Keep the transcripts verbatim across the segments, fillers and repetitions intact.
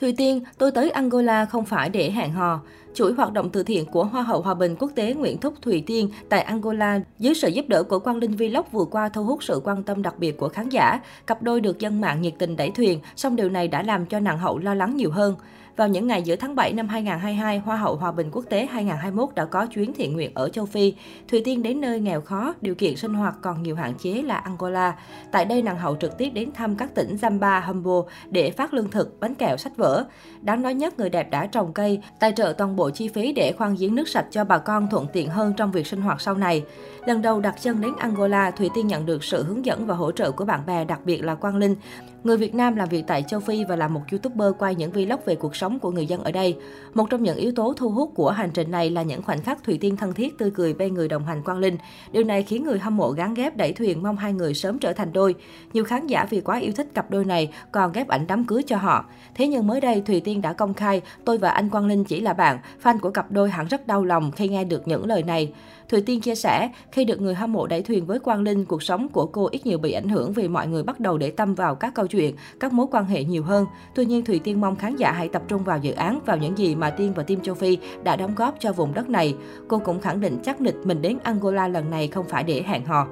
Thùy Tiên, tôi tới Angola không phải để hẹn hò. Chuỗi hoạt động từ thiện của Hoa hậu Hòa bình quốc tế Nguyễn Thúc Thùy Tiên tại Angola dưới sự giúp đỡ của Quang Linh Vlog vừa qua thu hút sự quan tâm đặc biệt của khán giả. Cặp đôi được dân mạng nhiệt tình đẩy thuyền, song điều này đã làm cho nàng hậu lo lắng nhiều hơn. Vào những ngày giữa tháng bảy năm hai nghìn không trăm hai mươi hai, Hoa hậu Hòa bình quốc tế hai nghìn không trăm hai mươi mốt đã có chuyến thiện nguyện ở châu Phi. Thùy Tiên đến nơi nghèo khó, điều kiện sinh hoạt còn nhiều hạn chế là Angola. Tại đây, nàng hậu trực tiếp đến thăm các tỉnh Zambezi Humbo để phát lương thực, bánh kẹo, sách vở. Đáng nói nhất, người đẹp đã trồng cây, tài trợ toàn bộ chi phí để khoan giếng nước sạch cho bà con thuận tiện hơn trong việc sinh hoạt sau này. Lần đầu đặt chân đến Angola, Thùy Tiên nhận được sự hướng dẫn và hỗ trợ của bạn bè, đặc biệt là Quang Linh, người Việt Nam làm việc tại châu Phi và là một YouTuber quay những vlog về cuộc sống của người dân ở đây. Một trong những yếu tố thu hút của hành trình này là những khoảnh khắc Thùy Tiên thân thiết tươi cười bên người đồng hành Quang Linh. Điều này khiến người hâm mộ gán ghép đẩy thuyền mong hai người sớm trở thành đôi. Nhiều khán giả vì quá yêu thích cặp đôi này còn ghép ảnh đám cưới cho họ. Thế nhưng mới đây, Thùy Tiên đã công khai, tôi và anh Quang Linh chỉ là bạn, fan của cặp đôi hẳn rất đau lòng khi nghe được những lời này. Thùy Tiên chia sẻ, khi được người hâm mộ đẩy thuyền với Quang Linh, cuộc sống của cô ít nhiều bị ảnh hưởng vì mọi người bắt đầu để tâm vào các câu chuyện, các mối quan hệ nhiều hơn. Tuy nhiên, Thùy Tiên mong khán giả hãy tập trung vào dự án, vào những gì mà Tiên và team châu Phi đã đóng góp cho vùng đất này. Cô cũng khẳng định chắc nịch mình đến Angola lần này không phải để hẹn hò.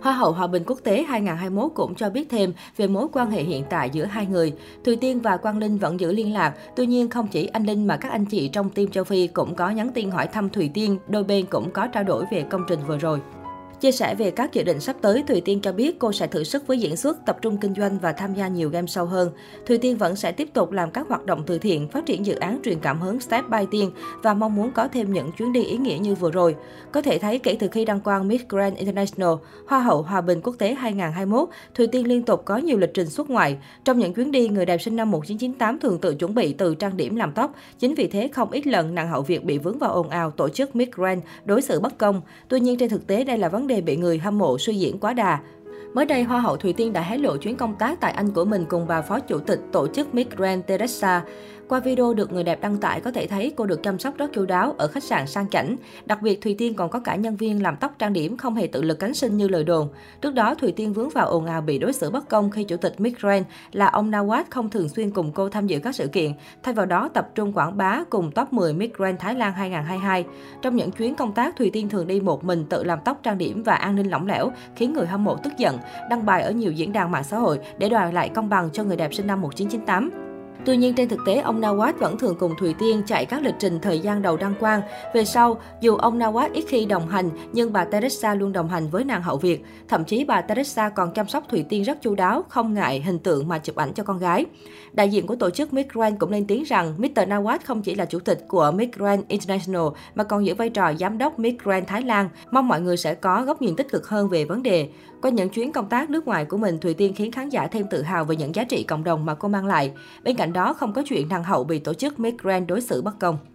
Hoa hậu Hòa bình quốc tế hai nghìn không trăm hai mươi mốt cũng cho biết thêm về mối quan hệ hiện tại giữa hai người. Thùy Tiên và Quang Linh vẫn giữ liên lạc, tuy nhiên không chỉ anh Linh mà các anh chị trong team châu Phi cũng có nhắn tin hỏi thăm Thùy Tiên, đôi bên cũng có trao đổi về công trình vừa rồi. Chia sẻ về các dự định sắp tới, Thùy Tiên cho biết cô sẽ thử sức với diễn xuất, tập trung kinh doanh và tham gia nhiều game show hơn. Thùy Tiên vẫn sẽ tiếp tục làm các hoạt động từ thiện, phát triển dự án truyền cảm hứng Step by Tiên và mong muốn có thêm những chuyến đi ý nghĩa như vừa rồi. Có thể thấy kể từ khi đăng quang Miss Grand International, Hoa hậu Hòa bình quốc tế hai nghìn không trăm hai mươi mốt, Thùy Tiên liên tục có nhiều lịch trình xuất ngoại. Trong những chuyến đi, người đẹp sinh năm một nghìn chín trăm chín mươi tám thường tự chuẩn bị từ trang điểm, làm tóc. Chính vì thế không ít lần nàng hậu Việt bị vướng vào ồn ào tổ chức Miss Grand đối xử bất công. Tuy nhiên trên thực tế đây là vấn đề bị người hâm mộ suy diễn quá đà. Mới đây, Hoa hậu Thùy Tiên đã hé lộ chuyến công tác tại Anh của mình cùng bà phó chủ tịch tổ chức Miss Grand Teresa. Qua video được người đẹp đăng tải, có thể thấy cô được chăm sóc rất chu đáo ở khách sạn sang chảnh. Đặc biệt, Thùy Tiên còn có cả nhân viên làm tóc, trang điểm, không hề tự lực cánh sinh như lời đồn. Trước đó, Thùy Tiên vướng vào ồn ào bị đối xử bất công khi chủ tịch Miss Grand là ông Nawat không thường xuyên cùng cô tham dự các sự kiện, thay vào đó tập trung quảng bá cùng top mười Miss Grand Thái Lan hai nghìn không trăm hai mươi hai. Trong những chuyến công tác, Thùy Tiên thường đi một mình, tự làm tóc, trang điểm và an ninh lỏng lẻo, khiến người hâm mộ tức giận, đăng bài ở nhiều diễn đàn mạng xã hội để đòi lại công bằng cho người đẹp sinh năm một nghìn chín trăm chín mươi tám. Tuy nhiên, trên thực tế, ông Nawat vẫn thường cùng Thùy Tiên chạy các lịch trình thời gian đầu đăng quang. Về sau, dù ông Nawat ít khi đồng hành, nhưng bà Teresa luôn đồng hành với nàng hậu Việt. Thậm chí, bà Teresa còn chăm sóc Thùy Tiên rất chu đáo, không ngại hình tượng mà chụp ảnh cho con gái. Đại diện của tổ chức Miss Grand cũng lên tiếng rằng mít tơ Nawat không chỉ là chủ tịch của Miss Grand International mà còn giữ vai trò giám đốc Miss Grand Thái Lan. Mong mọi người sẽ có góc nhìn tích cực hơn về vấn đề. Qua những chuyến công tác nước ngoài của mình, Thùy Tiên khiến khán giả thêm tự hào về những giá trị cộng đồng mà cô mang lại. Bên cạnh đó, không có chuyện nàng hậu bị tổ chức Miss Grand đối xử bất công.